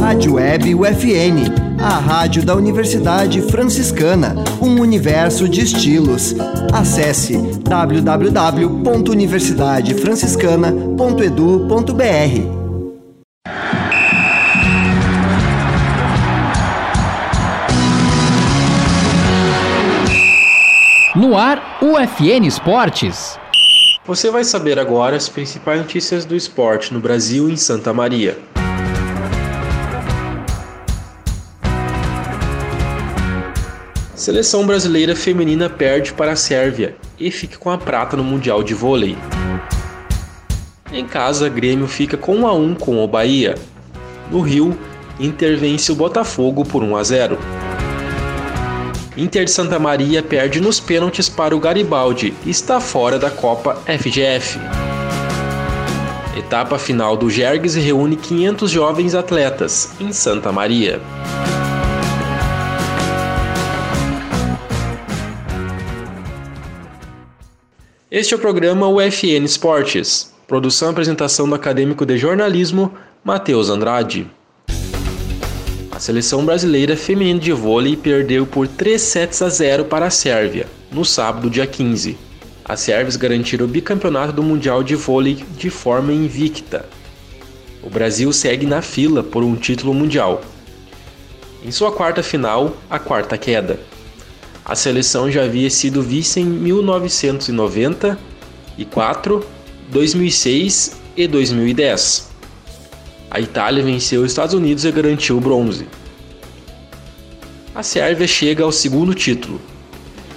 Rádio Web UFN, a rádio da Universidade Franciscana, um universo de estilos. Acesse www.universidadefranciscana.edu.br. No ar, UFN Esportes. Você vai saber agora as principais notícias do esporte no Brasil e em Santa Maria. Seleção Brasileira Feminina perde para a Sérvia e fica com a prata no Mundial de Vôlei. Em casa, Grêmio fica com 1-1 com o Bahia. No Rio, Inter vence o Botafogo por 1-0. Inter de Santa Maria perde nos pênaltis para o Garibaldi e está fora da Copa FGF. Etapa final do Jergs reúne 500 jovens atletas em Santa Maria. Este é o programa UFN Esportes. Produção e apresentação do acadêmico de jornalismo Matheus Andrade. A Seleção Brasileira Feminina de Vôlei perdeu por 3-0 para a Sérvia, no sábado, dia 15. As sérvias garantiram o bicampeonato do Mundial de Vôlei de forma invicta. O Brasil segue na fila por um título mundial. Em sua quarta final, a quarta queda. A seleção já havia sido vice em 1994, 2006 e 2010. A Itália venceu os Estados Unidos e garantiu o bronze. A Sérvia chega ao segundo título.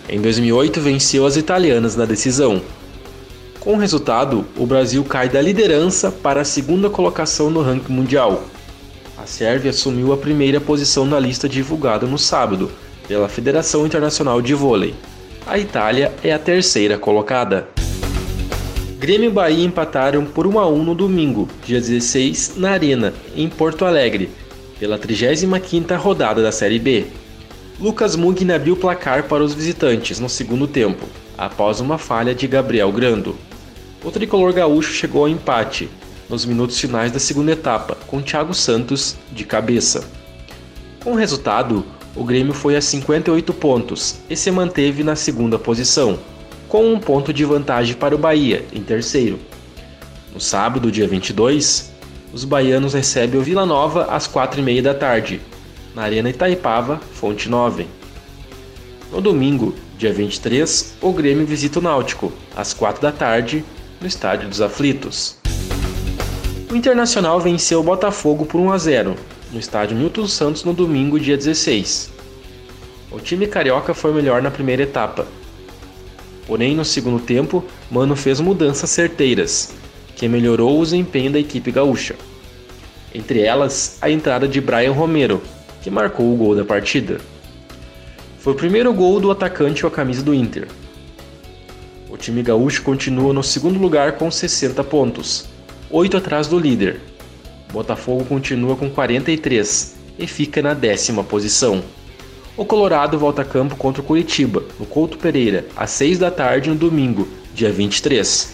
Em 2008, venceu as italianas na decisão. Com o resultado, o Brasil cai da liderança para a segunda colocação no ranking mundial. A Sérvia assumiu a primeira posição na lista divulgada no sábado pela Federação Internacional de Vôlei. A Itália é a terceira colocada. Grêmio e Bahia empataram por 1-1 no domingo, dia 16, na Arena, em Porto Alegre, pela 35ª rodada da Série B. Lucas Mugni abriu o placar para os visitantes no segundo tempo, após uma falha de Gabriel Grando. O tricolor gaúcho chegou ao empate nos minutos finais da segunda etapa, com Thiago Santos de cabeça. Com o resultado, o Grêmio foi a 58 pontos e se manteve na segunda posição, com um ponto de vantagem para o Bahia, em terceiro. No sábado, dia 22, os baianos recebem o Vila Nova às 16h30 da tarde, na Arena Itaipava, Fonte Nova. No domingo, dia 23, o Grêmio visita o Náutico, às 16h da tarde, no Estádio dos Aflitos. O Internacional venceu o Botafogo por 1-0, no Estádio Nilton Santos no domingo, dia 16. O time carioca foi melhor na primeira etapa. Porém, no segundo tempo, Mano fez mudanças certeiras, que melhorou o desempenho da equipe gaúcha. Entre elas, a entrada de Brian Romero, que marcou o gol da partida. Foi o primeiro gol do atacante com a camisa do Inter. O time gaúcho continua no segundo lugar com 60 pontos, 8 atrás do líder. Botafogo continua com 43 e fica na 10ª posição. O Colorado volta a campo contra o Curitiba, no Couto Pereira, às 6 da tarde no domingo, dia 23.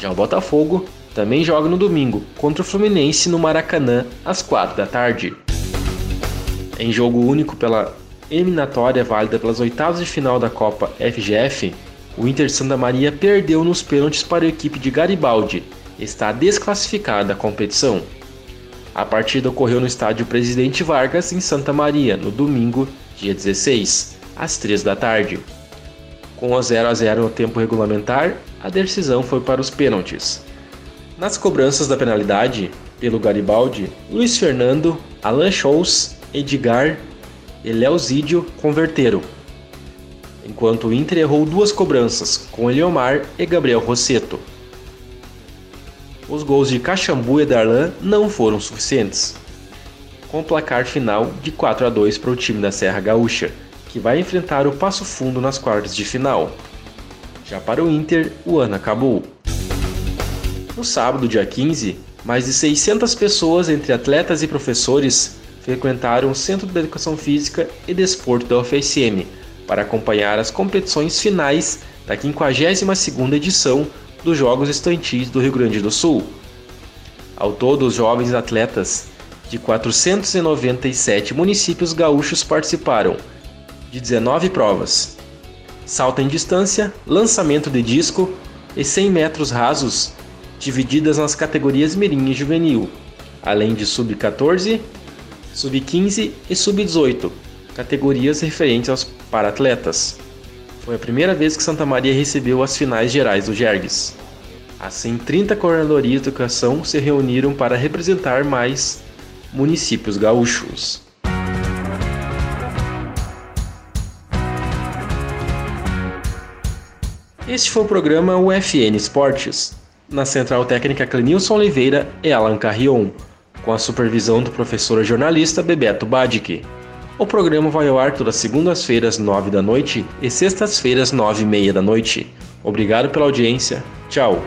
Já o Botafogo também joga no domingo contra o Fluminense no Maracanã, às 4 da tarde. Em jogo único pela eliminatória válida pelas oitavas de final da Copa FGF, o Inter Santa Maria perdeu nos pênaltis para a equipe de Garibaldi e está desclassificada da competição. A partida ocorreu no estádio Presidente Vargas, em Santa Maria, no domingo, dia 16, às 3 da tarde. Com a 0-0 no tempo regulamentar, a decisão foi para os pênaltis. Nas cobranças da penalidade, pelo Garibaldi, Luiz Fernando, Alan Scholz, Edgar e Leozídio converteram, enquanto o Inter errou duas cobranças, com Eliomar e Gabriel Rosseto. Os gols de Caxambu e Darlan não foram suficientes, com o placar final de 4-2 para o time da Serra Gaúcha, que vai enfrentar o Passo Fundo nas quartas de final. Já para o Inter, o ano acabou. No sábado, dia 15, mais de 600 pessoas, entre atletas e professores, frequentaram o Centro de Educação Física e Desporto da UFSM para acompanhar as competições finais da 52ª edição dos Jogos Estudantis do Rio Grande do Sul. Ao todo, os jovens atletas De 497 municípios gaúchos participaram, de 19 provas. Salto em distância, lançamento de disco e 100 metros rasos, divididas nas categorias mirim e juvenil, além de sub-14, sub-15 e sub-18, categorias referentes aos para-atletas. Foi a primeira vez que Santa Maria recebeu as finais gerais do Jergs. Assim, 30 coordenadorias de educação se reuniram para representar mais municípios gaúchos. Este foi o programa UFN Esportes. Na Central Técnica, Clenilson Oliveira e Alan Carrion, com a supervisão do professor e jornalista Bebeto Badic. O programa vai ao ar todas segundas-feiras, 9 da noite e sextas-feiras, 9h30 da noite. Obrigado pela audiência. Tchau!